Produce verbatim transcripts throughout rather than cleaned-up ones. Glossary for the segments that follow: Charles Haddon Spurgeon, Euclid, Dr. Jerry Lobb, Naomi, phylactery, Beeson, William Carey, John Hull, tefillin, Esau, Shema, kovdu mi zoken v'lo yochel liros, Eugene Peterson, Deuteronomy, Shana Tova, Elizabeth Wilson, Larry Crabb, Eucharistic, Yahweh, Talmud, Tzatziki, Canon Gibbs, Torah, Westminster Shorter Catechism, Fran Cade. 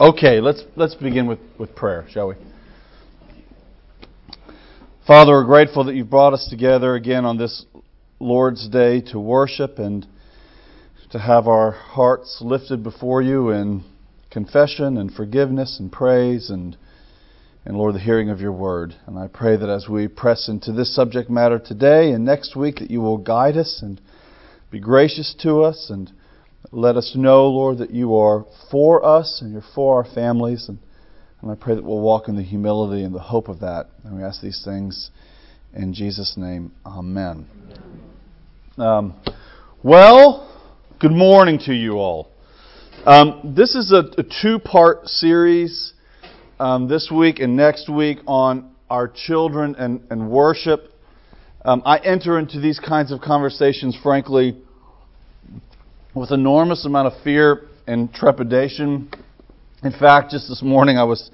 Okay, let's let's begin with, with prayer, shall we? Father, we're grateful that you've brought us together again on this Lord's Day to worship and to have our hearts lifted before you in confession and forgiveness and praise and, and Lord, the hearing of your word. And I pray that as we press into this subject matter today and next week, that you will guide us and be gracious to us and let us know, Lord, that you are for us and you're for our families. And, and I pray that we'll walk in the humility and the hope of that. And we ask these things in Jesus' name. Amen. Um, well, good morning to you all. Um, this is a, a two-part series um, this week and next week on our children and, and worship. Um, I enter into these kinds of conversations, frankly, with enormous amount of fear and trepidation. In fact, just this morning I was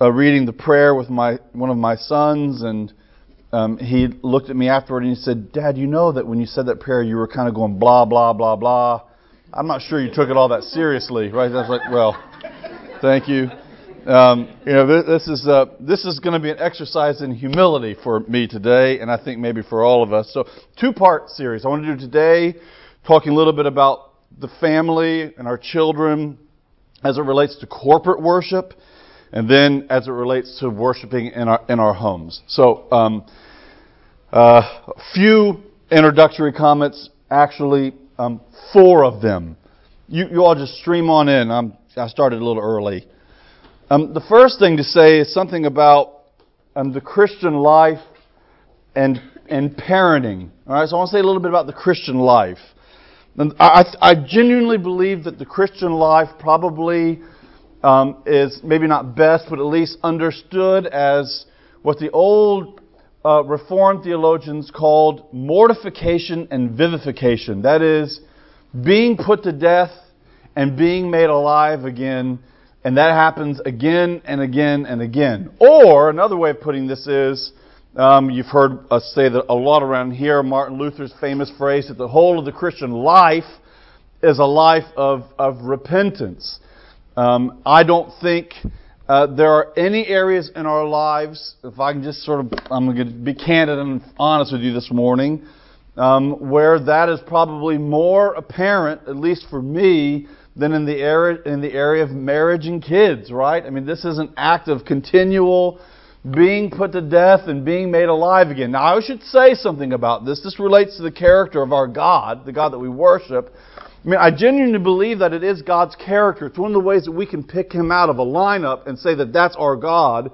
uh, reading the prayer with my one of my sons, and um, he looked at me afterward and he said, "Dad, you know that when you said that prayer, you were kind of going blah blah blah blah. I'm not sure you took it all that seriously, right?" That's like, well, thank you. Um, you know, this, this is uh, this is going to be an exercise in humility for me today, and I think maybe for all of us. So, two-part series. I want to do today, talking a little bit about the family and our children as it relates to corporate worship, and then as it relates to worshiping in our in our homes. So, um, uh, a few introductory comments, actually um, four of them. You, you all just stream on in. I'm, I started a little early. Um, the first thing to say is something about um, the Christian life and and parenting. All right, so I want to say a little bit about the Christian life. And I, I genuinely believe that the Christian life probably um, is maybe not best, but at least understood as what the old uh, Reformed theologians called mortification and vivification. That is, being put to death and being made alive again, and that happens again and again and again. Or another way of putting this is, Um, you've heard us say that a lot around here, Martin Luther's famous phrase that the whole of the Christian life is a life of, of repentance. Um, I don't think uh, there are any areas in our lives, if I can just sort of, I'm going to be candid and honest with you this morning, um, where that is probably more apparent, at least for me, than in the area, in the area of marriage and kids, right? I mean, this is an act of continual being put to death and being made alive again. Now, I should say something about this. This relates to the character of our God, the God that we worship. I mean, I genuinely believe that it is God's character. It's one of the ways that we can pick Him out of a lineup and say that that's our God,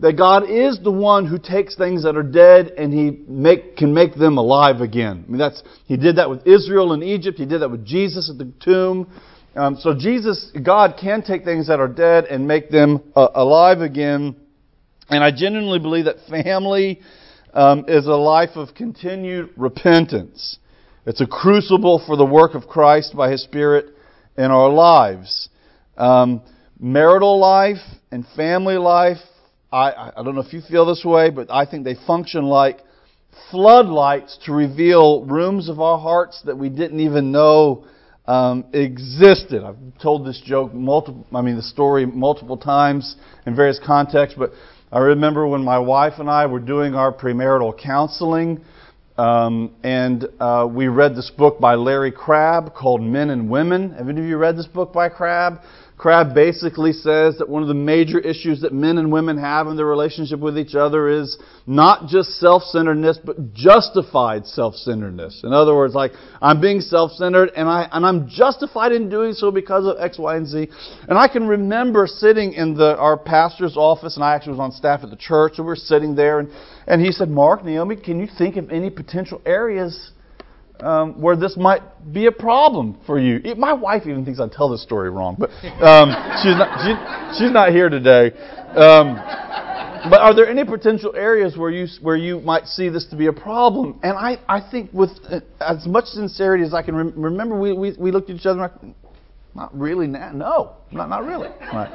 that God is the one who takes things that are dead and He make, can make them alive again. I mean, that's He did that with Israel in Egypt. He did that with Jesus at the tomb. Um, so Jesus, God can take things that are dead and make them uh, alive again. And I genuinely believe that family um, is a life of continued repentance. It's a crucible for the work of Christ by His Spirit in our lives. Um, marital life and family life, I, I don't know if you feel this way, but I think they function like floodlights to reveal rooms of our hearts that we didn't even know Um, existed. I've told this joke multiple, I mean, the story multiple times in various contexts, but I remember when my wife and I were doing our premarital counseling, um, and uh, we read this book by Larry Crabb called Men and Women. Have any of you read this book by Crabb? Crabb basically says that one of the major issues that men and women have in their relationship with each other is not just self-centeredness, but justified self-centeredness. In other words, like, I'm being self-centered, and, I, and I'm justified in doing so because of X, Y, and Z. And I can remember sitting in the our pastor's office, and I actually was on staff at the church, and we were sitting there, and, and he said, "Mark, Naomi, can you think of any potential areas Um, where this might be a problem for you?" It, my wife even thinks I tell this story wrong, but um, she's not she, she's not here today. Um, but are there any potential areas where you where you might see this to be a problem? And I, I think with as much sincerity as I can rem- remember, we, we we looked at each other and like, not really, na- no, not not really. Right.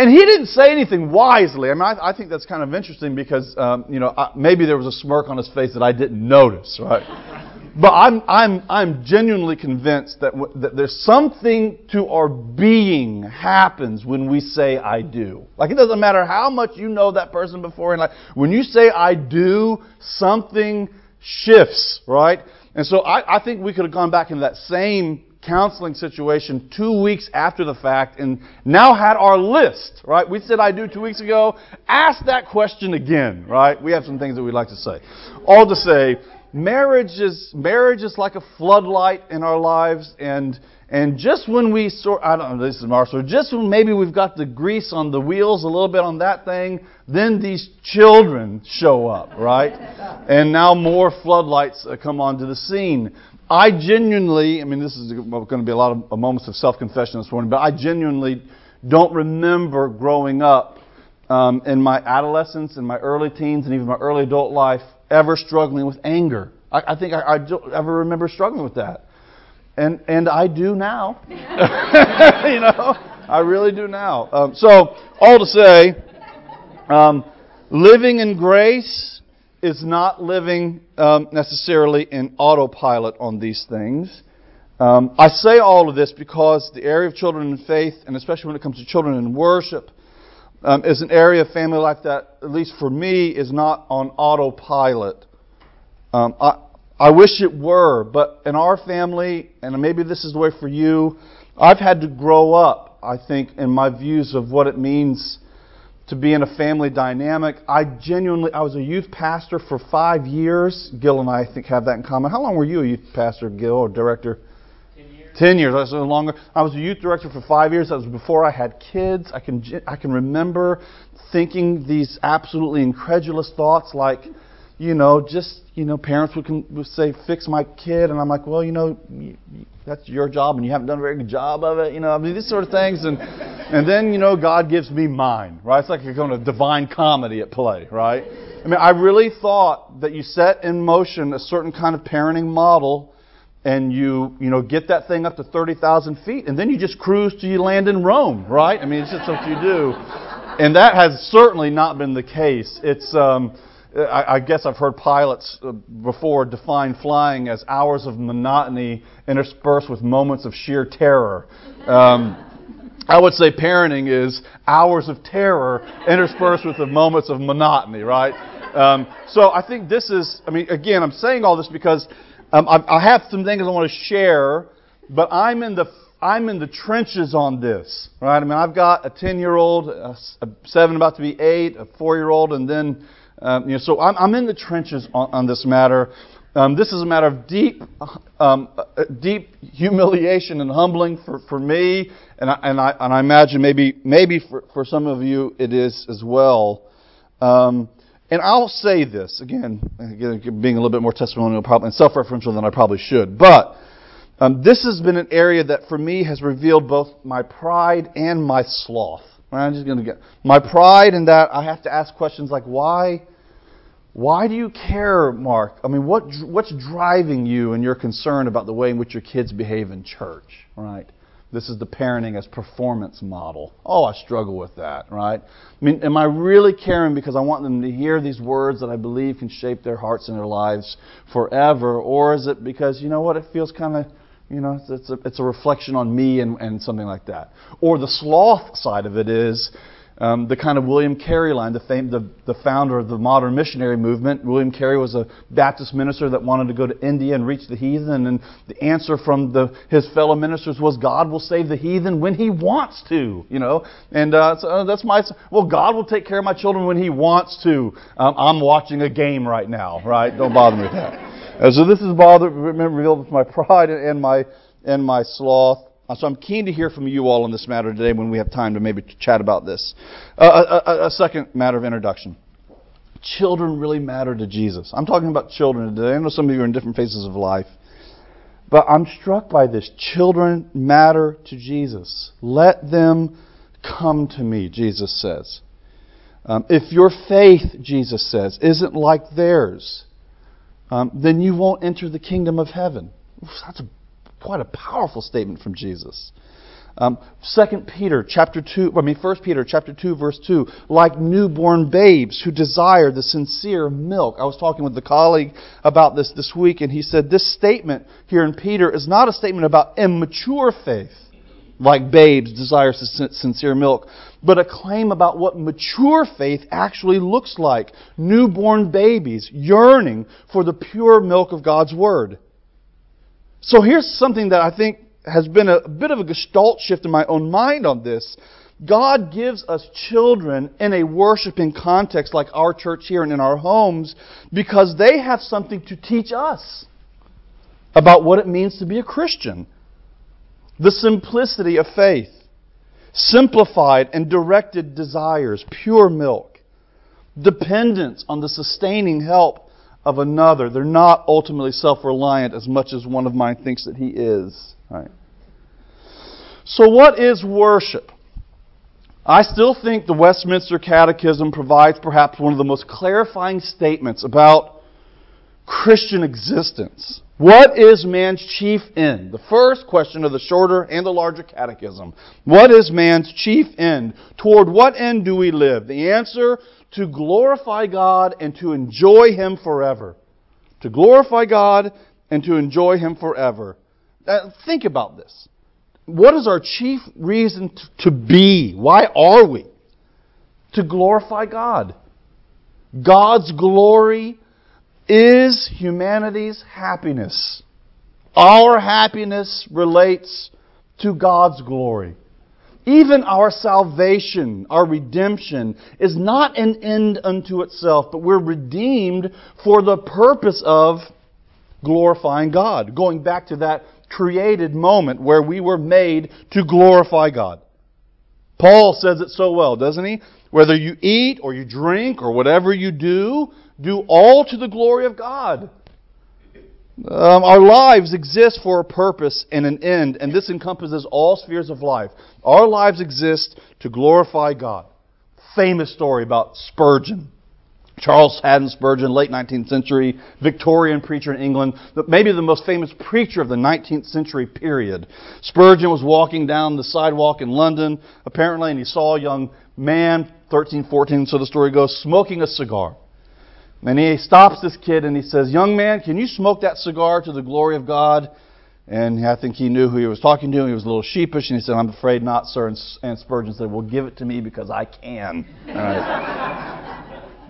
And he didn't say anything wisely. I mean, I, I think that's kind of interesting because um, you know I, maybe there was a smirk on his face that I didn't notice, right? But I'm I'm I'm genuinely convinced that w- that there's something to our being happens when we say I do. Like, it doesn't matter how much you know that person before in life. When you say I do, something shifts, right? And so I, I think we could have gone back into that same counseling situation two weeks after the fact and now had our list, right? We said I do two weeks ago. Ask that question again, right? We have some things that we'd like to say. All to say, marriage is marriage is like a floodlight in our lives, and and just when we sort, I don't know, this is Marshall, just when maybe we've got the grease on the wheels a little bit on that thing, then these children show up, right? And now more floodlights come onto the scene. I genuinely, I mean, this is going to be a lot of moments of self-confession this morning, but I genuinely don't remember growing up um, in my adolescence, in my early teens, and even my early adult life, ever struggling with anger. I, I think I, I don't ever remember struggling with that. And and I do now. You know, I really do now. Um, so, all to say, um, living in grace is not living um, necessarily in autopilot on these things. Um, I say all of this because the area of children in faith, and especially when it comes to children in worship, um, is an area of family life that, at least for me, is not on autopilot. Um, I, I wish it were, but in our family, and maybe this is the way for you, I've had to grow up, I think, in my views of what it means to be in a family dynamic. I genuinely, I was a youth pastor for five years. Gil and I, I think, have that in common. How long were you a youth pastor, Gil, or director? Ten years. Ten years. That's no longer. I was a youth director for five years. That was before I had kids. I can I can remember thinking these absolutely incredulous thoughts, like, you know, just, you know, parents would, come, would say, fix my kid. And I'm like, well, you know, that's your job and you haven't done a very good job of it. You know, I mean, these sort of things. And and then, you know, God gives me mine, right? It's like you're going to divine comedy at play, right? I mean, I really thought that you set in motion a certain kind of parenting model and you, you know, get that thing up to thirty thousand feet and then you just cruise till you land in Rome, right? I mean, it's just what you do. And that has certainly not been the case. It's... um. I guess I've heard pilots before define flying as hours of monotony interspersed with moments of sheer terror. Um, I would say parenting is hours of terror interspersed with the moments of monotony, right? Um, so I think this is, I mean, again, I'm saying all this because um, I, I have some things I want to share, but I'm in the I'm in the trenches on this, right? I mean, I've got a ten-year-old, a seven about to be eight, a four-year-old, and then... Um, you know, so I'm, I'm in the trenches on, on this matter. Um, this is a matter of deep, um, deep humiliation and humbling for, for me, and I, and I and I imagine maybe maybe for, for some of you it is as well. Um, and I'll say this again, again, being a little bit more testimonial probably and self-referential than I probably should, but um, this has been an area that for me has revealed both my pride and my sloth. I'm just going to get my pride in that I have to ask questions like, why, why do you care, Mark? I mean, what what's driving you and your concern about the way in which your kids behave in church, right? This is the parenting as performance model. Oh, I struggle with that, right? I mean, am I really caring because I want them to hear these words that I believe can shape their hearts and their lives forever? Or is it because, you know what, it feels kind of... You know, it's a, it's a reflection on me and, and something like that. Or the sloth side of it is um, the kind of William Carey line, the, fam- the the founder of the modern missionary movement. William Carey was a Baptist minister that wanted to go to India and reach the heathen. And the answer from the, his fellow ministers was, God will save the heathen when he wants to, you know. And uh, so, uh, that's my, well, God will take care of my children when he wants to. Um, I'm watching a game right now, right? Don't bother me with that. And so this is bothered, revealed with my pride and my and my sloth. So I'm keen to hear from you all on this matter today when we have time to maybe chat about this. Uh, a, a, a second matter of introduction. Children really matter to Jesus. I'm talking about children today. I know some of you are in different phases of life. But I'm struck by this. Children matter to Jesus. Let them come to me, Jesus says. Um, if your faith, Jesus says, isn't like theirs... Um, then you won't enter the kingdom of heaven. That's a, quite a powerful statement from Jesus. Um, Second Peter chapter two, I mean First Peter chapter two verse two, like newborn babes who desire the sincere milk. I was talking with a colleague about this this week, and he said this statement here in Peter is not a statement about immature faith, like babes desire sincere milk, but a claim about what mature faith actually looks like. Newborn babies yearning for the pure milk of God's Word. So here's something that I think has been a bit of a gestalt shift in my own mind on this. God gives us children in a worshiping context like our church here and in our homes because they have something to teach us about what it means to be a Christian. The simplicity of faith, simplified and directed desires, pure milk, dependence on the sustaining help of another. They're not ultimately self-reliant as much as one of mine thinks that he is. Right. So what is worship? I still think the Westminster Catechism provides perhaps one of the most clarifying statements about Christian existence. What is man's chief end? The first question of the Shorter and the Larger Catechism. What is man's chief end? Toward what end do we live? The answer, to glorify God and to enjoy Him forever. To glorify God and to enjoy Him forever. Uh, think about this. What is our chief reason t- to be? Why are we? To glorify God. God's glory is humanity's happiness. Our happiness relates to God's glory. Even our salvation, our redemption, is not an end unto itself, but we're redeemed for the purpose of glorifying God. Going back to that created moment where we were made to glorify God. Paul says it so well, doesn't he? Whether you eat or you drink or whatever you do, do all to the glory of God. Um, our lives exist for a purpose and an end, and this encompasses all spheres of life. Our lives exist to glorify God. Famous story about Spurgeon. Charles Haddon Spurgeon, late nineteenth century, Victorian preacher in England, maybe the most famous preacher of the nineteenth century period. Spurgeon was walking down the sidewalk in London, apparently, and he saw a young man, thirteen, fourteen, so the story goes, smoking a cigar. And he stops this kid and he says, "Young man, can you smoke that cigar to the glory of God?" And I think he knew who he was talking to, and he was a little sheepish, and he said, "I'm afraid not, sir." And, and Spurgeon said, "Well, give it to me because I can." All right.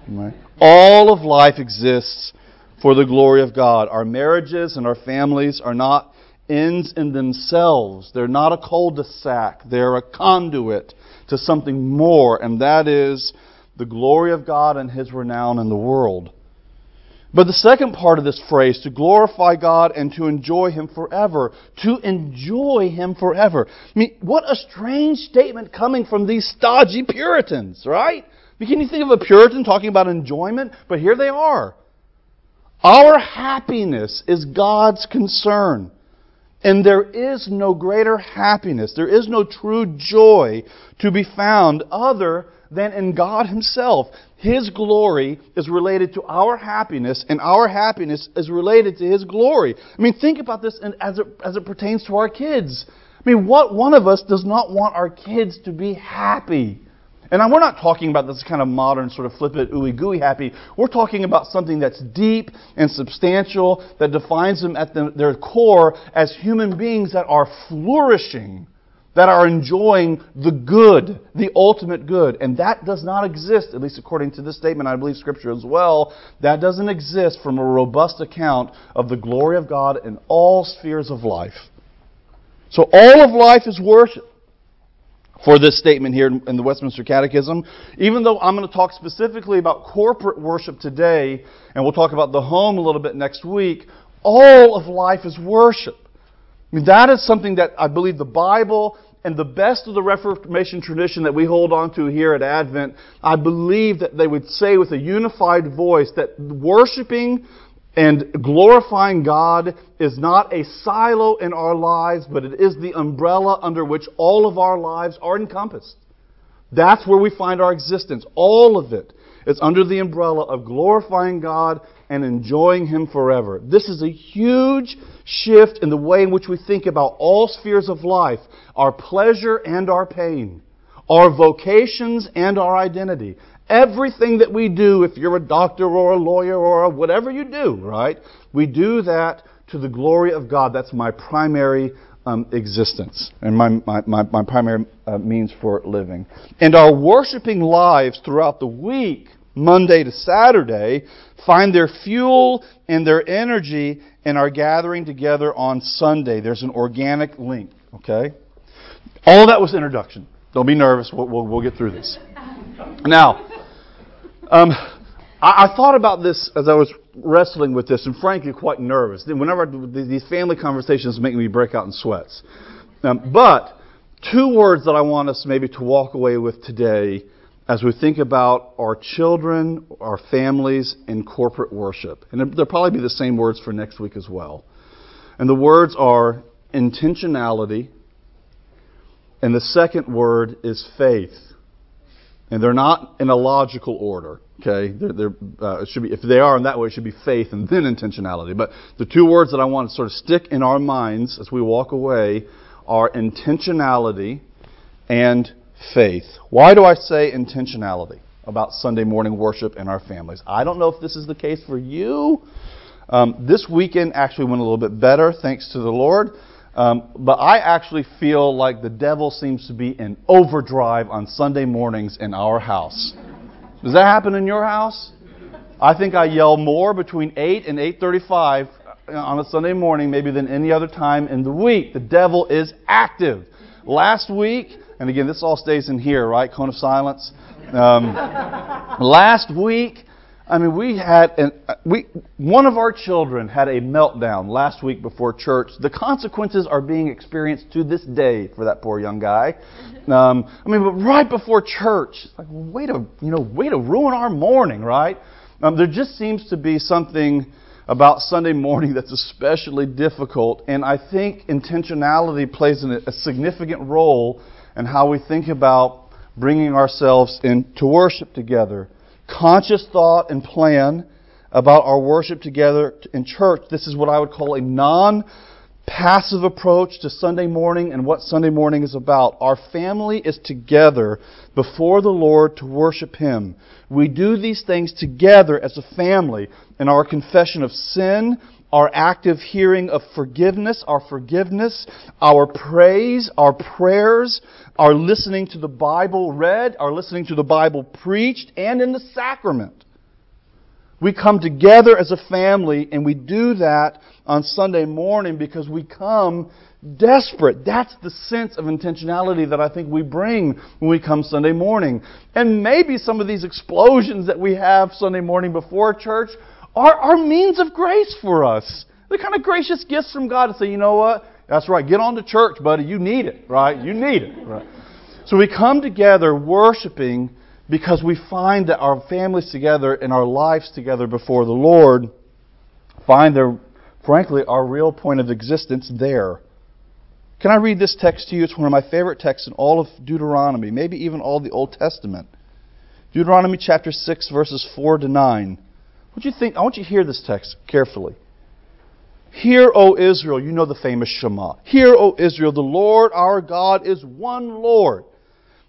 Right. All of life exists for the glory of God. Our marriages and our families are not ends in themselves. They're not a cul-de-sac. They're a conduit to something more, and that is the glory of God and His renown in the world. But the second part of this phrase, to glorify God and to enjoy Him forever. To enjoy Him forever. I mean, what a strange statement coming from these stodgy Puritans, right? Can you think of a Puritan talking about enjoyment? But here they are. Our happiness is God's concern. And there is no greater happiness, there is no true joy to be found other than in God Himself. His glory is related to our happiness, and our happiness is related to His glory. I mean, think about this as it, as it pertains to our kids. I mean, what one of us does not want our kids to be happy? And we're not talking about this kind of modern, sort of flippant, ooey-gooey happy. We're talking about something that's deep and substantial that defines them at the, their core as human beings that are flourishing, that are enjoying the good, the ultimate good. And that does not exist, at least according to this statement, I believe Scripture as well, that doesn't exist from a robust account of the glory of God in all spheres of life. So all of life is worship. For this statement here in the Westminster Catechism, even though I'm going to talk specifically about corporate worship today, and we'll talk about the home a little bit next week, all of life is worship. I mean, that is something that I believe the Bible and the best of the Reformation tradition that we hold on to here at Advent, I believe that they would say with a unified voice that worshiping and glorifying God is not a silo in our lives, but it is the umbrella under which all of our lives are encompassed. That's where we find our existence, all of it. It's under the umbrella of glorifying God and enjoying Him forever. This is a huge shift in the way in which we think about all spheres of life, our pleasure and our pain, our vocations and our identity. Everything that we do, if you're a doctor or a lawyer or whatever you do, right, we do that to the glory of God. That's my primary Um, existence and my my, my, my primary uh, means for living. And our worshiping lives throughout the week, Monday to Saturday, find their fuel and their energy in our gathering together on Sunday. There's an organic link, okay? All that was introduction. Don't be nervous. We'll, we'll, we'll get through this. Now, um, I, I thought about this as I was wrestling with this, and frankly, quite nervous. Whenever I, these family conversations make me break out in sweats. Um, but two words that I want us maybe to walk away with today as we think about our children, our families, and corporate worship. And there'll probably be the same words for next week as well. And the words are intentionality, and the second word is faith. And they're not in a logical order. Okay, they're, they're, uh, it should be, if they are in that way, it should be faith and then intentionality. But the two words that I want to sort of stick in our minds as we walk away are intentionality and faith. Why do I say intentionality about Sunday morning worship in our families? I don't know if this is the case for you. Um, this weekend actually went a little bit better, thanks to the Lord. Um, but I actually feel like the devil seems to be in overdrive on Sunday mornings in our house. Does that happen in your house? I think I yell more between eight and eight thirty-five on a Sunday morning maybe than any other time in the week. The devil is active. Last week, and again, this all stays in here, right? Cone of silence. Um, last week, I mean, we had, an, we one of our children had a meltdown last week before church. The consequences are being experienced to this day for that poor young guy. Um, I mean, but right before church, like way to you know, way to ruin our morning, right? Um, there just seems to be something about Sunday morning that's especially difficult, and I think intentionality plays an, a significant role in how we think about bringing ourselves into worship together. Conscious thought and plan about our worship together in church. This is what I would call a non passive approach to Sunday morning and what Sunday morning is about. Our family is together before the Lord to worship Him. We do these things together as a family in our confession of sin, our active hearing of forgiveness, our forgiveness, our praise, our prayers, our listening to the Bible read, our listening to the Bible preached, and in the sacrament. We come together as a family, and we do that on Sunday morning because we come desperate. That's the sense of intentionality that I think we bring when we come Sunday morning. And maybe some of these explosions that we have Sunday morning before church are, are means of grace for us. They're kind of gracious gifts from God to say, you know what? That's right. Get on to church, buddy. You need it, right? You need it. Right? So we come together worshiping because we find that our families together and our lives together before the Lord find their, frankly, our real point of existence there. Can I read this text to you? It's one of my favorite texts in all of Deuteronomy, maybe even all the Old Testament. Deuteronomy chapter six, verses four to nine. What do you think? I want you to hear this text carefully. Hear, O Israel, you know the famous Shema. Hear, O Israel, the Lord our God is one Lord.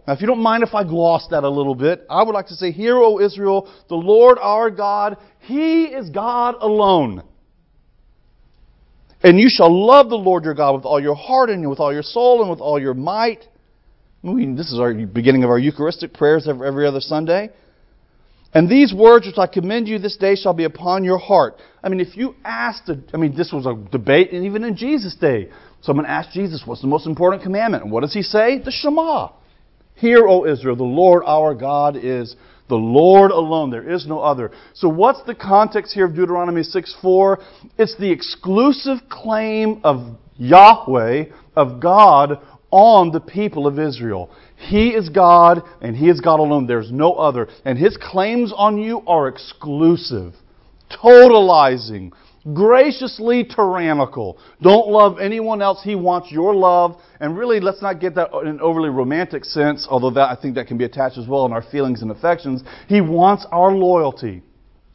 Now, if you don't mind if I gloss that a little bit, I would like to say, Hear, O Israel, the Lord our God, He is God alone. And you shall love the Lord your God with all your heart and with all your soul and with all your might. I mean, this is our beginning of our Eucharistic prayers every other Sunday. And these words which I commend you this day shall be upon your heart. I mean, if you asked, a, I mean, this was a debate and even in Jesus' day. Someone asked Jesus, what's the most important commandment? And what does He say? The Shema. Hear, O Israel, the Lord our God is the Lord alone. There is no other. So what's the context here of Deuteronomy six four? It's the exclusive claim of Yahweh, of God, on the people of Israel. He is God, and He is God alone. There's no other. And His claims on you are exclusive, totalizing, graciously tyrannical. Don't love anyone else. He wants your love. And really, let's not get that in an overly romantic sense, although that I think that can be attached as well in our feelings and affections. He wants our loyalty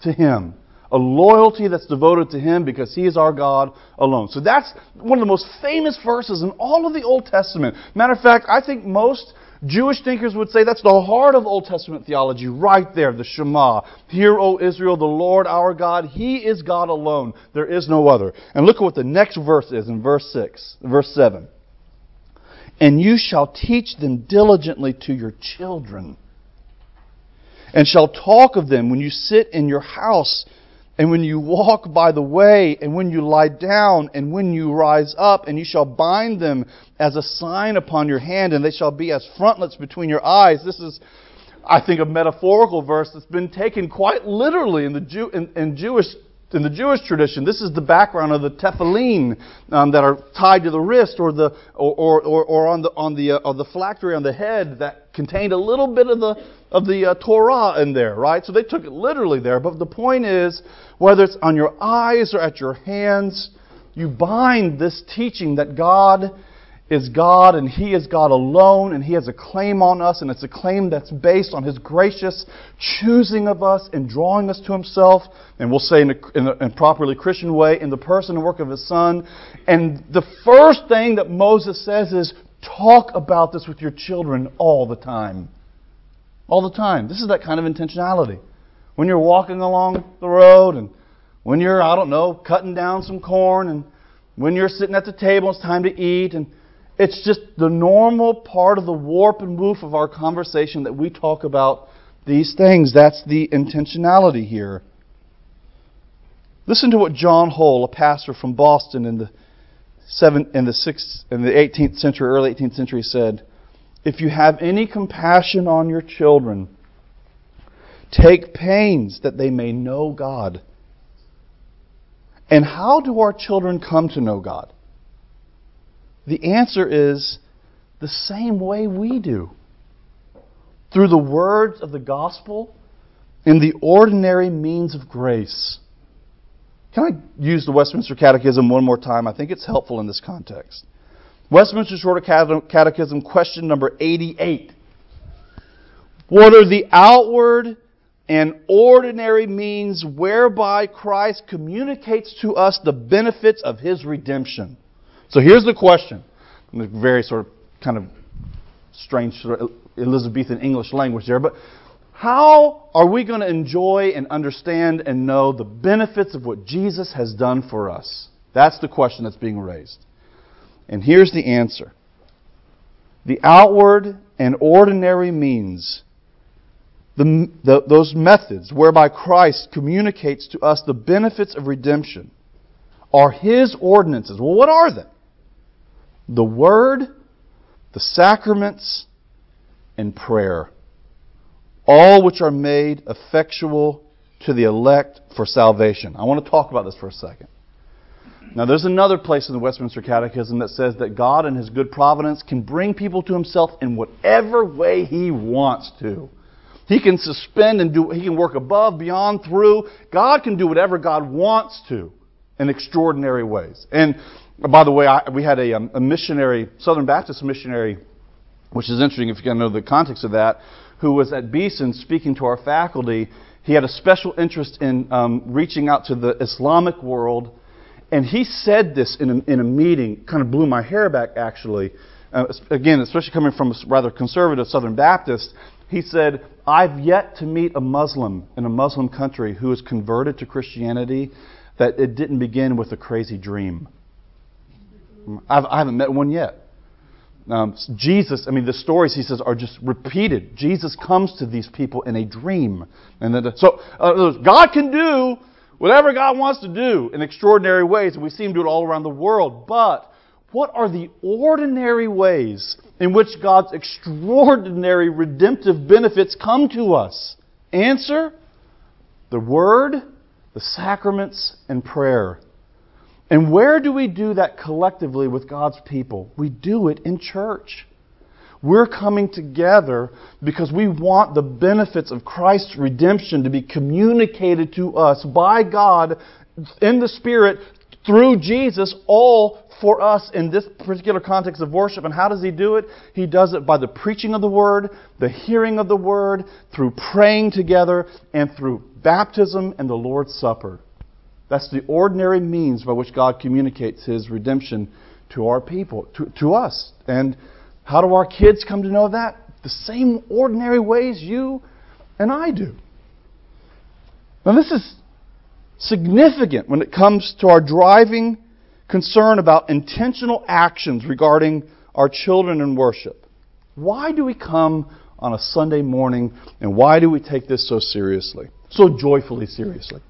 to Him. A loyalty that's devoted to Him because He is our God alone. So that's one of the most famous verses in all of the Old Testament. Matter of fact, I think most Jewish thinkers would say that's the heart of Old Testament theology right there, the Shema. Hear, O Israel, the Lord our God, He is God alone. There is no other. And look at what the next verse is in verse six, verse seven. And you shall teach them diligently to your children, and shall talk of them when you sit in your house, and when you walk by the way, and when you lie down, and when you rise up, and you shall bind them as a sign upon your hand, and they shall be as frontlets between your eyes. This is, I think, a metaphorical verse that's been taken quite literally in the Jew, in, in Jewish in the Jewish tradition. This is the background of the tefillin um, that are tied to the wrist, or the or or, or, or on the on the uh, or the phylactery on the head that contained a little bit of the of the uh, Torah in there, right? So they took it literally there. But the point is, whether it's on your eyes or at your hands, you bind this teaching that God is God and He is God alone, and He has a claim on us, and it's a claim that's based on His gracious choosing of us and drawing us to Himself, and we'll say in a, in a, in a properly Christian way, in the person and work of His Son. And the first thing that Moses says is, talk about this with your children all the time. All the time. This is that kind of intentionality. When you're walking along the road, and when you're, I don't know, cutting down some corn, and when you're sitting at the table, it's time to eat, and it's just the normal part of the warp and woof of our conversation that we talk about these things. That's the intentionality here. Listen to what John Hull, a pastor from Boston in the seventh, in the sixth, in the eighteenth century, early eighteenth century, said. If you have any compassion on your children, take pains that they may know God. And how do our children come to know God? The answer is the same way we do. Through the words of the gospel and the ordinary means of grace. Can I use the Westminster Catechism one more time? I think it's helpful in this context. Westminster Shorter Catechism, question number eighty-eight. What are the outward and ordinary means whereby Christ communicates to us the benefits of His redemption? So here's the question. In a very sort of kind of strange sort of Elizabethan English language there, but how are we going to enjoy and understand and know the benefits of what Jesus has done for us? That's the question that's being raised. And here's the answer. The outward and ordinary means, the, the, those methods whereby Christ communicates to us the benefits of redemption, are His ordinances. Well, what are they? The Word, the sacraments, and prayer, all which are made effectual to the elect for salvation. I want to talk about this for a second. Now, there's another place in the Westminster Catechism that says that God in His good providence can bring people to Himself in whatever way He wants to. He can suspend and do. He can work above, beyond, through. God can do whatever God wants to in extraordinary ways. And by the way, I, we had a, um, a missionary, Southern Baptist missionary, which is interesting if you kind of know the context of that, who was at Beeson speaking to our faculty. He had a special interest in um, reaching out to the Islamic world. And he said this in a, in a meeting, kind of blew my hair back, actually. Uh, again, especially coming from a rather conservative Southern Baptist, he said, I've yet to meet a Muslim in a Muslim country who is converted to Christianity that it didn't begin with a crazy dream. I've, I haven't met one yet. Um, Jesus, I mean, the stories, he says, are just repeated. Jesus comes to these people in a dream. and then, So uh, God can do whatever God wants to do in extraordinary ways, and we see Him do it all around the world. But what are the ordinary ways in which God's extraordinary redemptive benefits come to us? Answer, the Word, the sacraments, and prayer. And where do we do that collectively with God's people? We do it in church. We're coming together because we want the benefits of Christ's redemption to be communicated to us by God in the Spirit through Jesus, all for us in this particular context of worship. And how does He do it? He does it by the preaching of the Word, the hearing of the Word, through praying together, and through baptism and the Lord's Supper. That's the ordinary means by which God communicates His redemption to our people, to, to us. And how do our kids come to know that? The same ordinary ways you and I do. Now this is significant when it comes to our driving concern about intentional actions regarding our children in worship. Why do we come on a Sunday morning, and why do we take this so seriously, so joyfully seriously?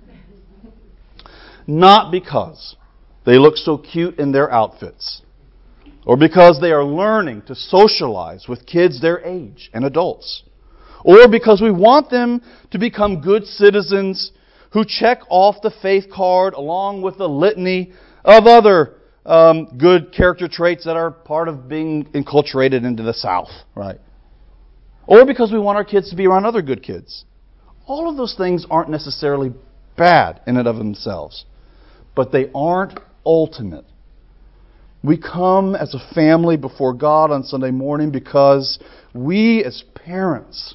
Not because they look so cute in their outfits, or because they are learning to socialize with kids their age and adults, or because we want them to become good citizens who check off the faith card along with the litany of other um, good character traits that are part of being enculturated into the South, right? Or because we want our kids to be around other good kids. All of those things aren't necessarily bad in and of themselves, but they aren't ultimate. We come as a family before God on Sunday morning because we as parents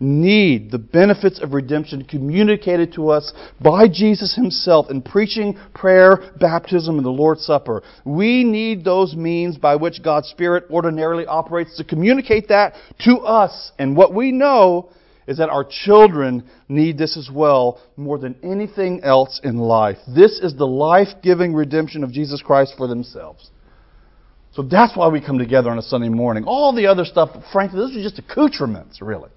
need the benefits of redemption communicated to us by Jesus Himself in preaching, prayer, baptism, and the Lord's Supper. We need those means by which God's Spirit ordinarily operates to communicate that to us. And what we know is that our children need this as well more than anything else in life. This is the life-giving redemption of Jesus Christ for themselves. So that's why we come together on a Sunday morning. All the other stuff, frankly, those are just accoutrements, really.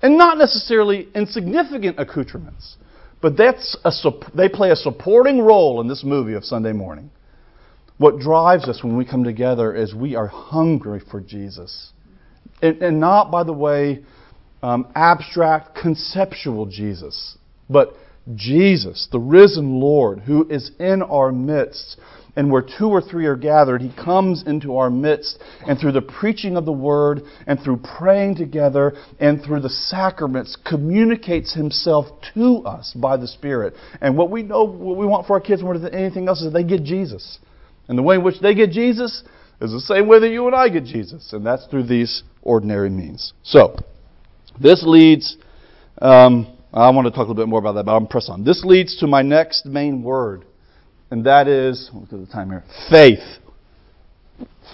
And not necessarily insignificant accoutrements, but that's a, they play a supporting role in this movie of Sunday morning. What drives us when we come together is we are hungry for Jesus. And, and not, by the way, um, abstract, conceptual Jesus, but Jesus, the risen Lord, who is in our midst. And where two or three are gathered, He comes into our midst. And through the preaching of the Word, and through praying together, and through the sacraments, communicates Himself to us by the Spirit. And what we know, what we want for our kids more than anything else is that they get Jesus. And the way in which they get Jesus is the same way that you and I get Jesus. And that's through these ordinary means. So, this leads... Um, I want to talk a little bit more about that, but I'm going to press on. This leads to my next main word. And that is, look at the time here, faith.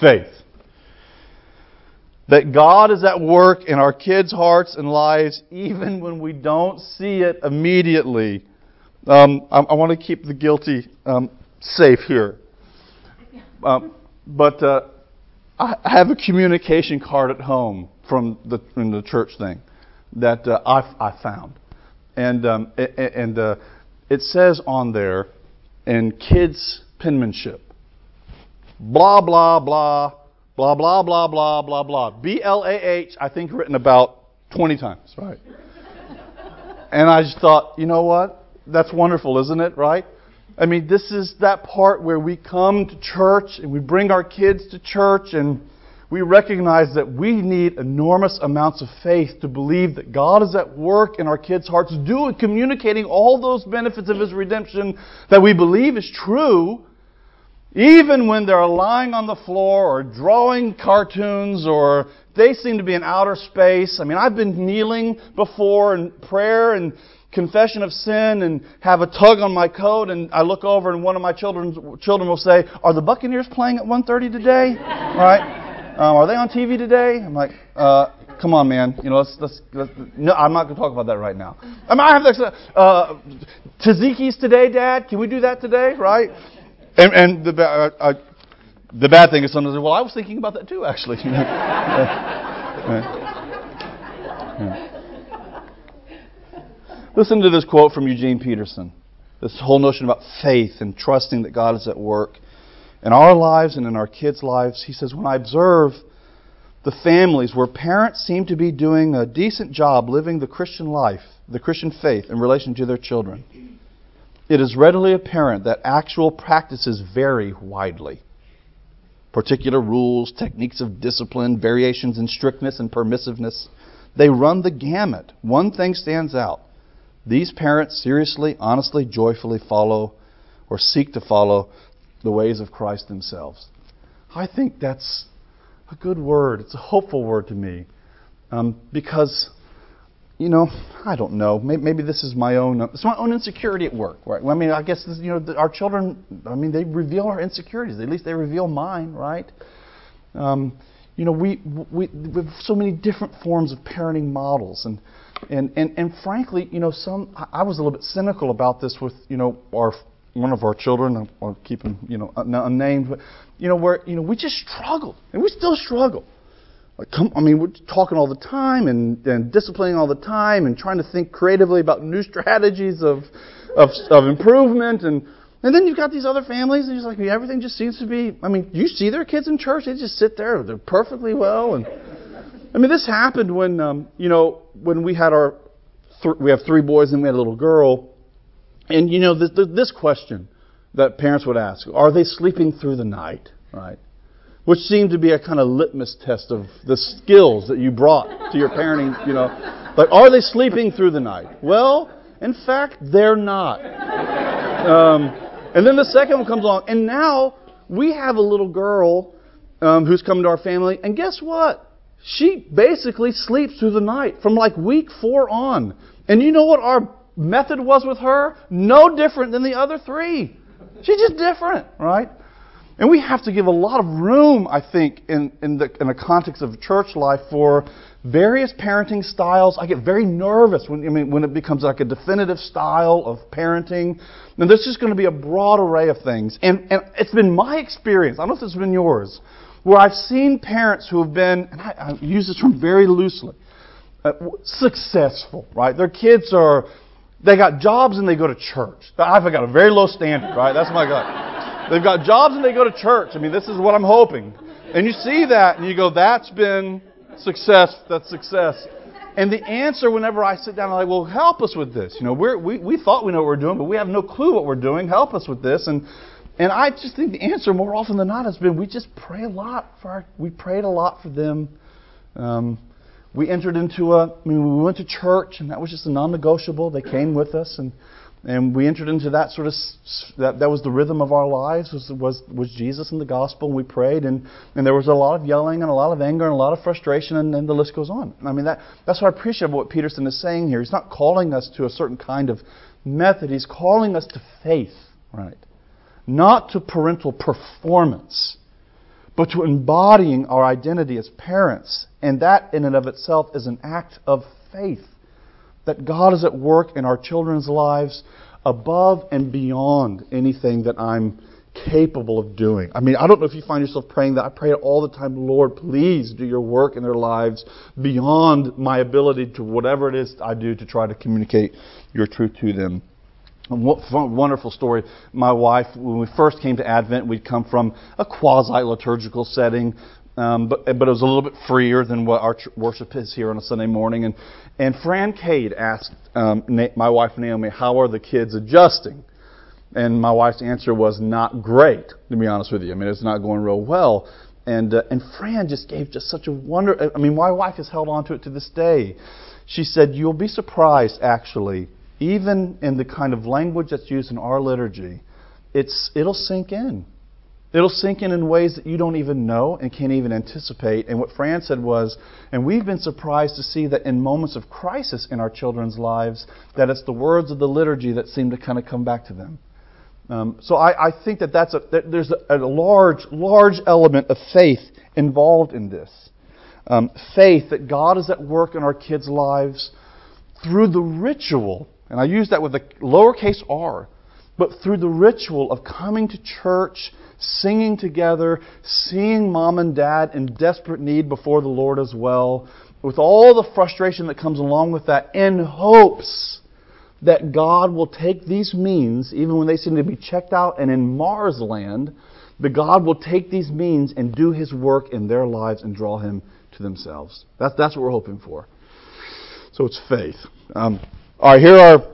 Faith. That God is at work in our kids' hearts and lives even when we don't see it immediately. Um, I, I want to keep the guilty um, safe here. Um, but uh, I have a communication card at home from the, from the church thing that uh, I, I found. And, um, and uh, it says on there, and kids' penmanship. Blah, blah, blah, blah, blah, blah, blah, blah, blah. B L A H, I think written about twenty times, right? And I just thought, you know what? That's wonderful, isn't it, right? I mean, this is that part where we come to church and we bring our kids to church and we recognize that we need enormous amounts of faith to believe that God is at work in our kids' hearts, doing, communicating all those benefits of His redemption that we believe is true, even when they're lying on the floor or drawing cartoons or they seem to be in outer space. I mean, I've been kneeling before in prayer and confession of sin and have a tug on my coat, and I look over and one of my children's, children will say, "Are the Buccaneers playing at one thirty today?" Right? Um, are they on T V today? I'm like, uh, come on, man. You know, let's, let's, let's no, I'm not going to talk about that right now. I mean, I have that. Uh, Tzatziki's today, Dad. Can we do that today? Right? And, and the ba- uh, uh, the bad thing is sometimes, well, I was thinking about that too, actually. You know? uh, yeah. Listen to this quote from Eugene Peterson. This whole notion about faith and trusting that God is at work in our lives and in our kids' lives. He says, when I observe the families where parents seem to be doing a decent job living the Christian life, the Christian faith in relation to their children, it is readily apparent that actual practices vary widely. Particular rules, techniques of discipline, variations in strictness and permissiveness, they run the gamut. One thing stands out. These parents seriously, honestly, joyfully follow or seek to follow the ways of Christ themselves. I think that's a good word. It's a hopeful word to me. Um, because, you know, I don't know. Maybe, maybe this is my own. It's my own insecurity at work, right? I mean, I guess this, you know, the, our children. I mean, they reveal our insecurities. At least they reveal mine, right? Um, you know, we we we have so many different forms of parenting models, and and and and frankly, you know, some I was a little bit cynical about this with you know our one of our children. I'll keep him, you know, unnamed, but you know, where you know we just struggle, and we still struggle. Like, come, I mean, we're talking all the time and, and disciplining all the time and trying to think creatively about new strategies of of, of improvement. And, and then you've got these other families, and just like everything just seems to be, I mean, you see their kids in church. They just sit there. They're perfectly well. And I mean, this happened when, um, you know, when we had our, th- we have three boys and we had a little girl. And, you know, this, this question that parents would ask, are they sleeping through the night, right? Which seemed to be a kind of litmus test of the skills that you brought to your parenting, you know. Like, are they sleeping through the night? Well, in fact, they're not. Um, and then the second one comes along. And now we have a little girl um, who's come to our family. And guess what? She basically sleeps through the night from like week four on. And you know what our method was with her? No different than the other three. She's just different, right? And we have to give a lot of room, I think, in, in, the, in the context of church life for various parenting styles. I get very nervous when I mean, when it becomes like a definitive style of parenting. Now, there's just going to be a broad array of things. And, and it's been my experience, I don't know if it's been yours, where I've seen parents who have been, and I, I use this term very loosely, uh, successful, right? Their kids are, they got jobs and they go to church. I've got a very low standard, right? That's my gut. They've got jobs and they go to church. I mean, this is what I'm hoping. And you see that and you go, that's been success. That's success. And the answer whenever I sit down, I'm like, well, help us with this. You know, we're, we we thought we know what we're doing, but we have no clue what we're doing. Help us with this. And and I just think the answer more often than not has been, we just pray a lot for our, we prayed a lot for them. Um, we entered into a, I mean, we went to church and that was just a non-negotiable. They came with us and And we entered into that sort of, that, that was the rhythm of our lives, was was, was Jesus and the gospel, and we prayed, and, and there was a lot of yelling and a lot of anger and a lot of frustration, and, and the list goes on. I mean, that that's what I appreciate about what Peterson is saying here. He's not calling us to a certain kind of method. He's calling us to faith, right? Not to parental performance, but to embodying our identity as parents. And that in and of itself is an act of faith. That God is at work in our children's lives above and beyond anything that I'm capable of doing. I mean, I don't know if you find yourself praying that. I pray all the time, Lord, please do your work in their lives beyond my ability to whatever it is I do to try to communicate your truth to them. And what fun, wonderful story. My wife, when we first came to Advent, we'd come from a quasi-liturgical setting. Um, but but it was a little bit freer than what our worship is here on a Sunday morning. And and Fran Cade asked um, Na- my wife Naomi, how are the kids adjusting? And my wife's answer was not great, to be honest with you. I mean, it's not going real well. And uh, and Fran just gave just such a wonder. I mean, my wife has held on to it to this day. She said, you'll be surprised, actually, even in the kind of language that's used in our liturgy, it's it'll sink in. It'll sink in in ways that you don't even know and can't even anticipate. And what Fran said was, and we've been surprised to see that in moments of crisis in our children's lives, that it's the words of the liturgy that seem to kind of come back to them. Um, so I, I think that, that's a, that there's a, a large, large element of faith involved in this. Um, faith that God is at work in our kids' lives through the ritual, and I use that with a lowercase r, but through the ritual of coming to church, singing together, seeing mom and dad in desperate need before the Lord as well, with all the frustration that comes along with that, in hopes that God will take these means, even when they seem to be checked out and in Mars land, that God will take these means and do His work in their lives and draw Him to themselves. That's, that's what we're hoping for. So it's faith. Um, all right, here are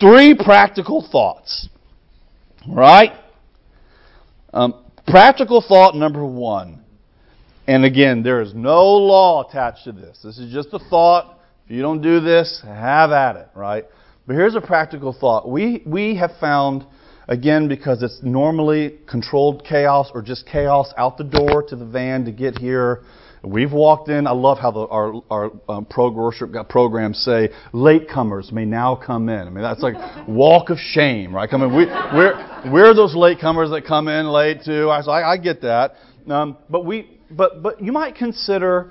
three practical thoughts. All right? Um, practical thought number one. And again, there is no law attached to this. This is just a thought. If you don't do this, have at it, right? But here's a practical thought. We we have found, again, because it's normally controlled chaos or just chaos out the door to the van to get here. We've walked in. I love how the, our our um, prog worship programs say, "Latecomers may now come in." I mean, that's like walk of shame, right? I mean, we we're we're those latecomers that come in late too. I so I, I get that. Um, but we but but you might consider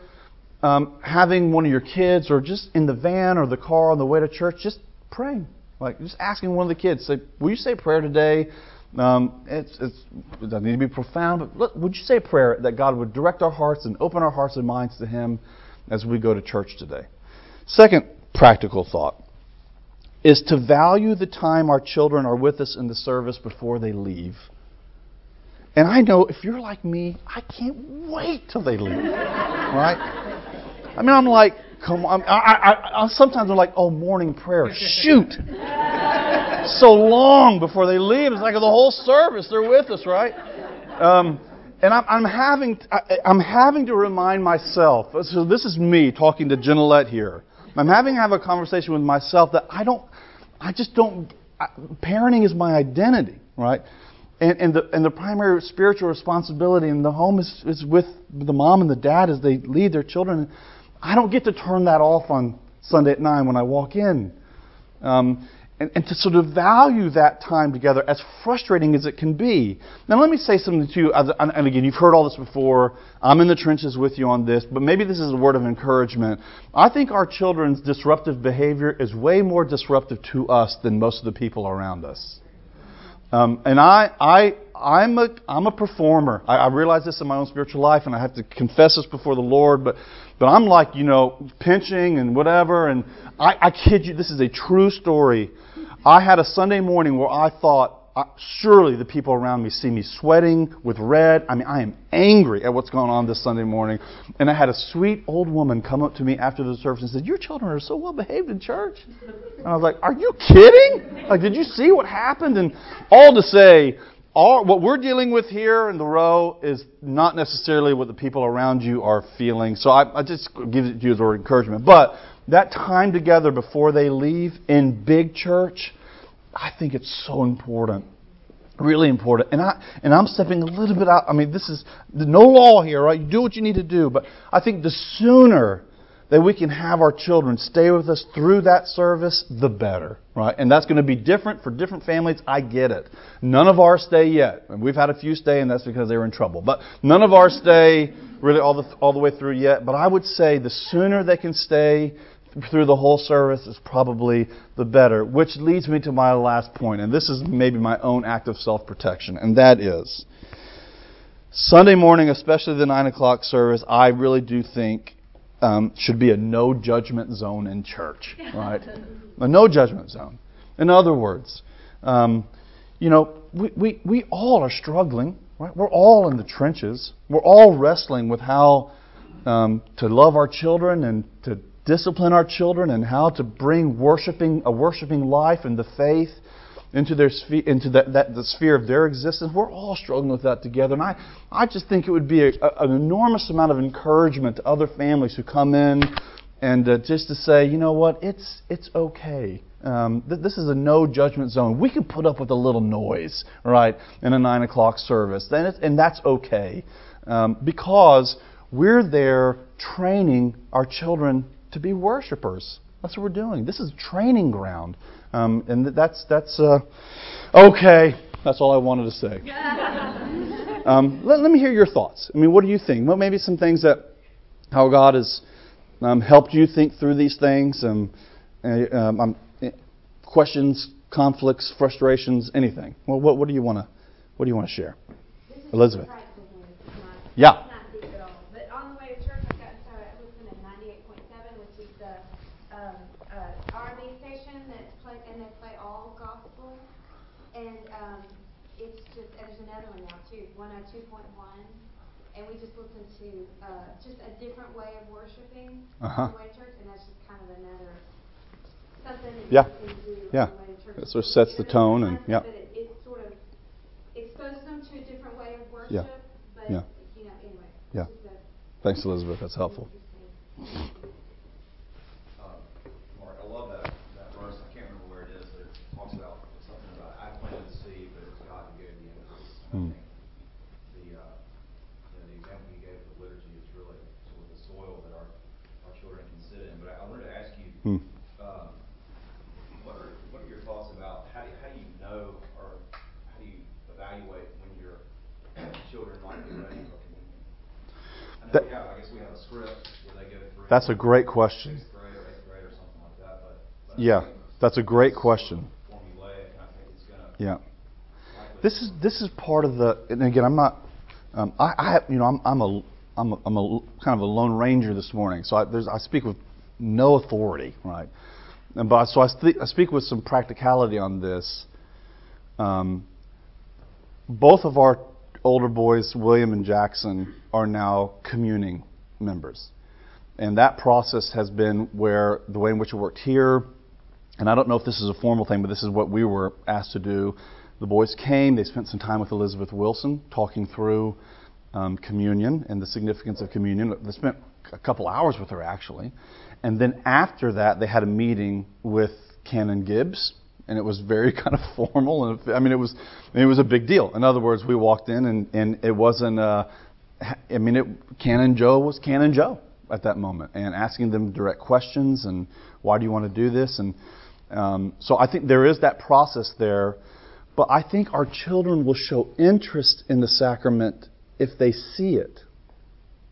um, having one of your kids, or just in the van or the car on the way to church, just praying, like just asking one of the kids, say, "Will you say prayer today?" Um, it's, it's, it doesn't need to be profound, but look, would you say a prayer that God would direct our hearts and open our hearts and minds to Him as we go to church today? Second practical thought is to value the time our children are with us in the service before they leave. And I know if you're like me, I can't wait till they leave, right? I mean, I'm like, come on. I, I, I, sometimes I'm like, oh, morning prayer, shoot. So long before they leave. It's like the whole service, they're with us, right? Um, and I'm, I'm having I, I'm having to remind myself, so this is me talking to Genelette here. I'm having to have a conversation with myself that I don't, I just don't, I, parenting is my identity, right? And, and, the, and the primary spiritual responsibility in the home is, is with the mom and the dad as they lead their children. I don't get to turn that off on Sunday at nine when I walk in. Um And, and to sort of value that time together, as frustrating as it can be. Now, let me say something to you. And again, you've heard all this before. I'm in the trenches with you on this. But maybe this is a word of encouragement. I think our children's disruptive behavior is way more disruptive to us than most of the people around us. Um, and I, I, I'm a, I'm a performer. I, I realize this in my own spiritual life, and I have to confess this before the Lord. But, but I'm like, you know, pinching and whatever. And I, I kid you, this is a true story. I had a Sunday morning where I thought, uh, surely the people around me see me sweating with red. I mean, I am angry at what's going on this Sunday morning. And I had a sweet old woman come up to me after the service and said, "Your children are so well behaved in church." And I was like, "Are you kidding? Like, did you see what happened?" And all to say, all what we're dealing with here in the row is not necessarily what the people around you are feeling. So I, I just give it to you as an encouragement. But that time together before they leave in big church, I think it's so important, really important. And I and I'm stepping a little bit out. I mean, this is no law here, right? You do what you need to do. But I think the sooner that we can have our children stay with us through that service, the better, right? And that's going to be different for different families. I get it. None of ours stay yet, and we've had a few stay, and that's because they were in trouble. But none of ours stay really all the all the way through yet. But I would say the sooner they can stay through the whole service is probably the better, which leads me to my last point, and this is maybe my own act of self-protection, and that is Sunday morning, especially the nine o'clock service, I really do think um, should be a no-judgment zone in church, right? A no-judgment zone. In other words, um, you know, we, we, we all are struggling, right? We're all in the trenches. We're all wrestling with how um, to love our children and to discipline our children and how to bring worshiping a worshiping life and the faith into their sphe- into that, that the sphere of their existence. We're all struggling with that together. And I, I just think it would be a, a, an enormous amount of encouragement to other families who come in and uh, just to say, you know what, it's it's okay. Um, th- this is a no-judgment zone. We can put up with a little noise, right, in a nine o'clock service. Then it's, and that's okay um, because we're there training our children to be worshipers. That's what we're doing. This is training ground. Um, and that's, that's uh, okay. That's all I wanted to say. um, let, let me hear your thoughts. I mean, what do you think? Well, maybe some things that, how God has um, helped you think through these things, um, uh, um, questions, conflicts, frustrations, anything. Well, what, what do you want to, what do you want to share? Elizabeth. Yeah. Uh-huh. Yeah. Yeah. It sort of sets the tone and yeah. But it, it sort of exposes them to a different way of worship. Yeah. But yeah. You know, anyway. Yeah. Thanks, Elizabeth. That's helpful. Um, Mark, I love that, that verse. I can't remember where it Hmm. Uh, what are what are your thoughts about how do you, how do you know or how do you evaluate when your children might be ready for communion? I, that, have, I guess we have a script where they go through. That's a great question. Sixth grade or eighth grade or something like that. But, but yeah, that's a great question. Formulaic, and I think it's gonna yeah. This is this is part of the, and again, I'm not, um, I, I have, you know, I'm I'm a I'm a, I'm a kind of a lone ranger this morning, so I, there's, I speak with no authority, right? And but so I, th- I speak with some practicality on this. Um, both of our older boys, William and Jackson, are now communing members, and that process has been where the way in which it worked here, and I don't know if this is a formal thing, but this is what we were asked to do. The boys came, they spent some time with Elizabeth Wilson talking through um, communion and the significance of communion. They spent a couple hours with her, actually. And then after that, they had a meeting with Canon Gibbs, and it was very kind of formal. And I mean, it was it was a big deal. In other words, we walked in, and, and it wasn't, uh, I mean, it, Canon Joe was Canon Joe at that moment, and asking them direct questions, and why do you want to do this? And um, so I think there is that process there. But I think our children will show interest in the sacrament if they see it.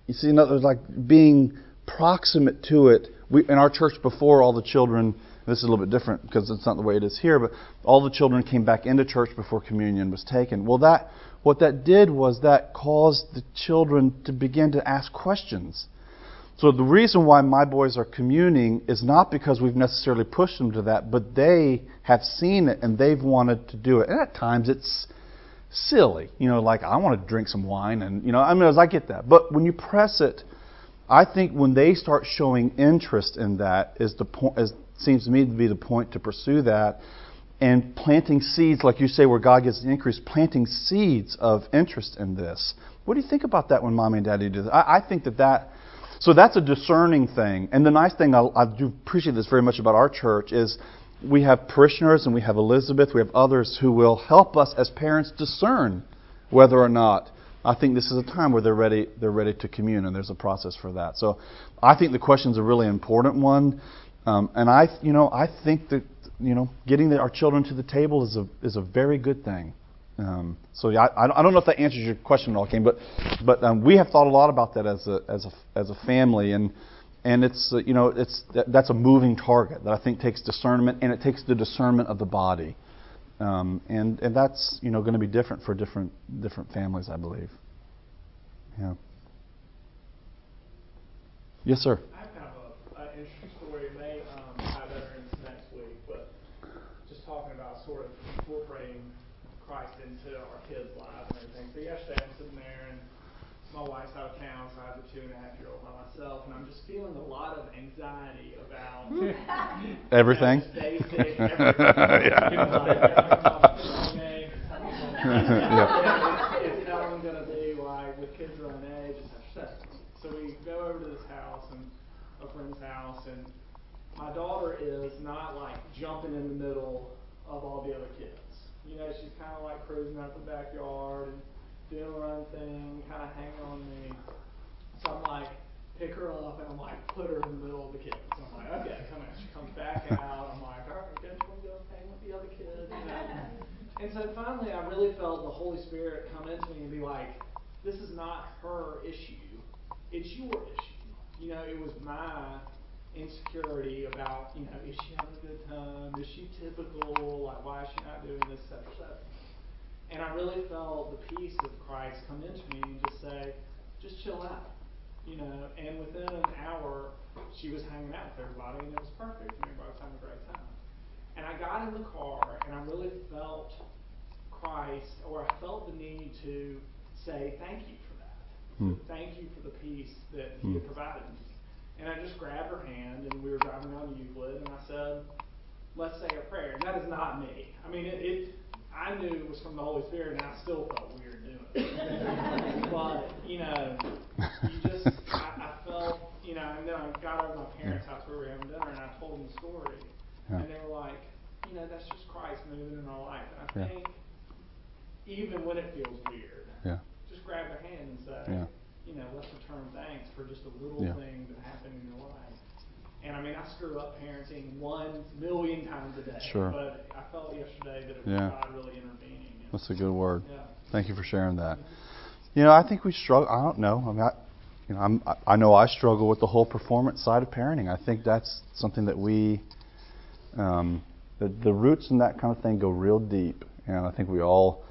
You see, in other words, like being proximate to it. We, in our church before, all the children, this is a little bit different because it's not the way it is here, but all the children came back into church before communion was taken. Well, that what that did was that caused the children to begin to ask questions. So the reason why my boys are communing is not because we've necessarily pushed them to that, but they have seen it and they've wanted to do it. And at times it's silly, you know, like I want to drink some wine, and you know, I mean, I get that. But when you press it, I think when they start showing interest in that is the point. As seems to me to be the point to pursue that, and planting seeds, like you say, where God gets the increase, planting seeds of interest in this. What do you think about that when mommy and daddy do that? I, I think that that. So that's a discerning thing. And the nice thing, I, I do appreciate this very much about our church, is we have parishioners and we have Elizabeth, we have others who will help us as parents discern whether or not I think this is a time where they're ready they're ready to commune, and there's a process for that. So I think the question's a really important one. Um, and I you know, I think that you know, getting the, our children to the table is a is a very good thing. Um, so yeah, I, I don't know if that answers your question at all, King, but but um, we have thought a lot about that as a as a as a family, and and it's uh, you know it's that, that's a moving target that I think takes discernment, and it takes the discernment of the body, um, and and that's you know going to be different for different different families, I believe. Yeah. Yes, sir. I have kind of an interesting story. May um, have veterans next week, but just talking about sort of incorporating Christ into our kids' lives and everything. So yesterday I'm sitting there and my wife's out of town, so I have a two and a half year old by myself, and I'm just feeling a lot of anxiety about everything. You know, basic, everything. Yeah. You know, like, yeah. It's how I'm gonna be like with kids our own age. So we go over to this house and a friend's house, and my daughter is not like jumping in the middle of all the other kids. You know, she's kind of like cruising out the backyard and doing her own thing, kind of hanging on me. So I'm like, pick her up, and I'm like, put her in the middle of the kids. So I'm like, okay, come here. She comes back out. I'm like, all right, okay, we'll go hang with the other kids. You know? And so finally, I really felt the Holy Spirit come into me and be like, this is not her issue. It's your issue. You know, it was my insecurity about, you know, is she having a good time? Is she typical? Like, why is she not doing this, et cetera, et cetera? And I really felt the peace of Christ come into me and just say, just chill out, you know. And within an hour, she was hanging out with everybody, and it was perfect. I mean, everybody was having a great time. And I got in the car, and I really felt Christ, or I felt the need to say thank you for that. Hmm. Thank you for the peace that He hmm. had provided me. And I just grabbed her hand, and we were driving down to Euclid, and I said, let's say a prayer. And that is not me. I mean, it, it I knew it was from the Holy Spirit, and I still felt weird doing it. But, you know, you just, I, I felt, you know, and then I got over to my parents' house where we were having dinner, and I told them the story. Yeah. And they were like, you know, that's just Christ moving in our life. And I think, yeah. even when it feels weird, yeah. just grab their hand and say, yeah. you know, let's return thanks for just a little yeah. thing that happened in your life. And I mean, I screw up parenting one million times a day. Sure. But I felt yesterday that it was yeah. God really intervening. And that's a good word. Yeah. Thank you for sharing that. You know, I think we struggle. I don't know. I mean, I, you know, I'm, I know I struggle with the whole performance side of parenting. I think that's something that we, um, the, the roots in that kind of thing go real deep, and I think we all,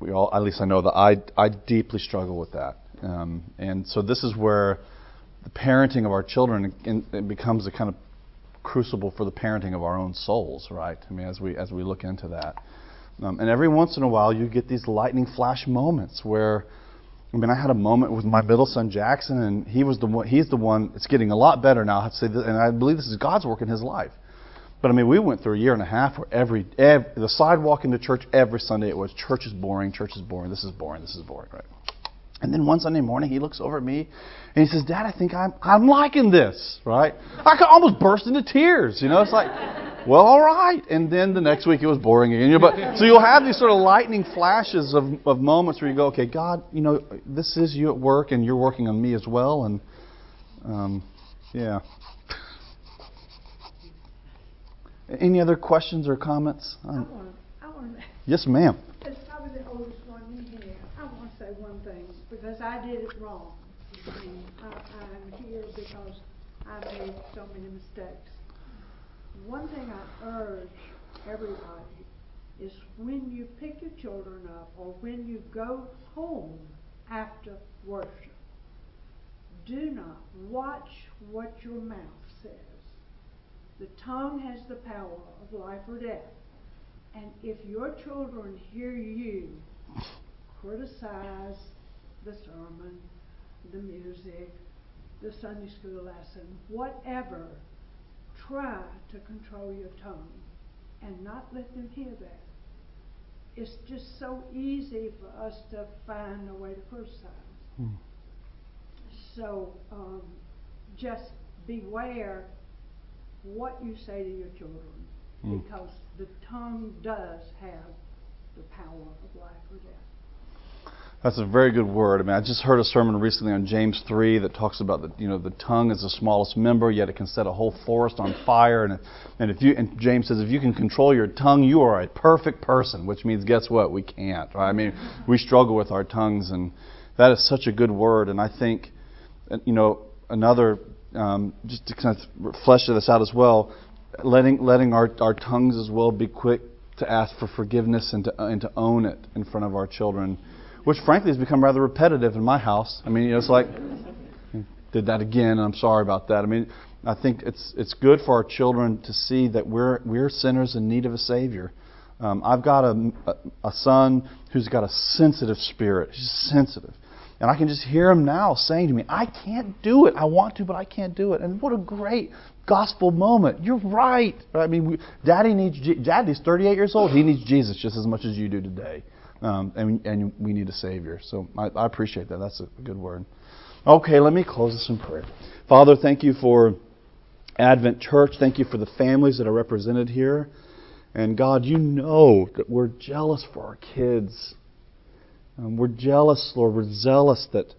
we all, at least I know that I, I deeply struggle with that. Um, and so this is where the parenting of our children in, it becomes a kind of crucible for the parenting of our own souls, right? I mean, as we as we look into that, um, and every once in a while you get these lightning flash moments where. I mean, I had a moment with my middle son Jackson, and he was the one, he's the one. It's getting a lot better now. I have to say this, and I believe this is God's work in his life. But I mean, we went through a year and a half where every, every the sidewalk into church every Sunday it was church is boring, church is boring, this is boring, this is boring, right? And then one Sunday morning he looks over at me and he says, "Dad, I think I'm I'm liking this," right? I could almost burst into tears, you know. It's like, well, all right. And then the next week it was boring again. You know, but so you'll have these sort of lightning flashes of, of moments where you go, okay, God, you know, this is you at work, and you're working on me as well. And um, yeah. Any other questions or comments? I want. I want. Yes, ma'am. As probably the oldest one in here, I want to say one thing because I did it wrong. And I, I'm here because I made so many mistakes. One thing I urge everybody is when you pick your children up or when you go home after worship, do not watch what your mouth says. The tongue has the power of life or death. And if your children hear you criticize the sermon, the music, the Sunday school lesson, whatever, try to control your tongue and not let them hear that. It's just so easy for us to find a way to criticize. Mm. So um, just beware what you say to your children mm. because the tongue does have the power of life or death. That's a very good word. I mean, I just heard a sermon recently on James three that talks about the, you know, the tongue is the smallest member, yet it can set a whole forest on fire. And and if you and James says if you can control your tongue, you are a perfect person, which means guess what? We can't. Right? I mean, we struggle with our tongues, and that is such a good word. And I think, you know, another um, just to kind of flesh this out as well, letting letting our our tongues as well be quick to ask for forgiveness and to uh, and to own it in front of our children. Which, frankly, has become rather repetitive in my house. I mean, you know, it's like, did that again, and I'm sorry about that. I mean, I think it's it's good for our children to see that we're we're sinners in need of a Savior. Um, I've got a, a son who's got a sensitive spirit. He's sensitive. And I can just hear him now saying to me, I can't do it. I want to, but I can't do it. And what a great gospel moment. You're right. I mean, we, Daddy needs Je- Daddy's thirty-eight years old. He needs Jesus just as much as you do today. Um, and, and we need a Savior. So I, I appreciate that. That's a good word. Okay, let me close this in prayer. Father, thank you for Advent Church. Thank you for the families that are represented here. And God, you know that we're jealous for our kids. Um, we're jealous, Lord. We're zealous that,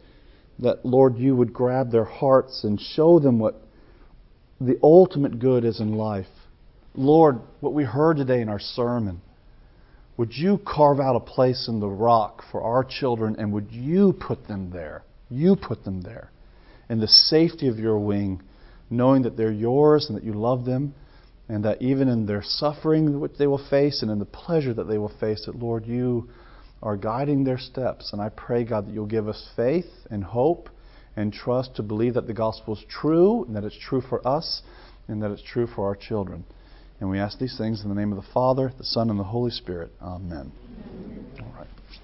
that, Lord, you would grab their hearts and show them what the ultimate good is in life. Lord, what we heard today in our sermon, would you carve out a place in the rock for our children, and would you put them there? You put them there in the safety of your wing, knowing that they're yours and that you love them, and that even in their suffering which they will face and in the pleasure that they will face, that, Lord, you are guiding their steps. And I pray, God, that you'll give us faith and hope and trust to believe that the gospel is true and that it's true for us and that it's true for our children. And we ask these things in the name of the Father, the Son, and the Holy Spirit. Amen. Amen.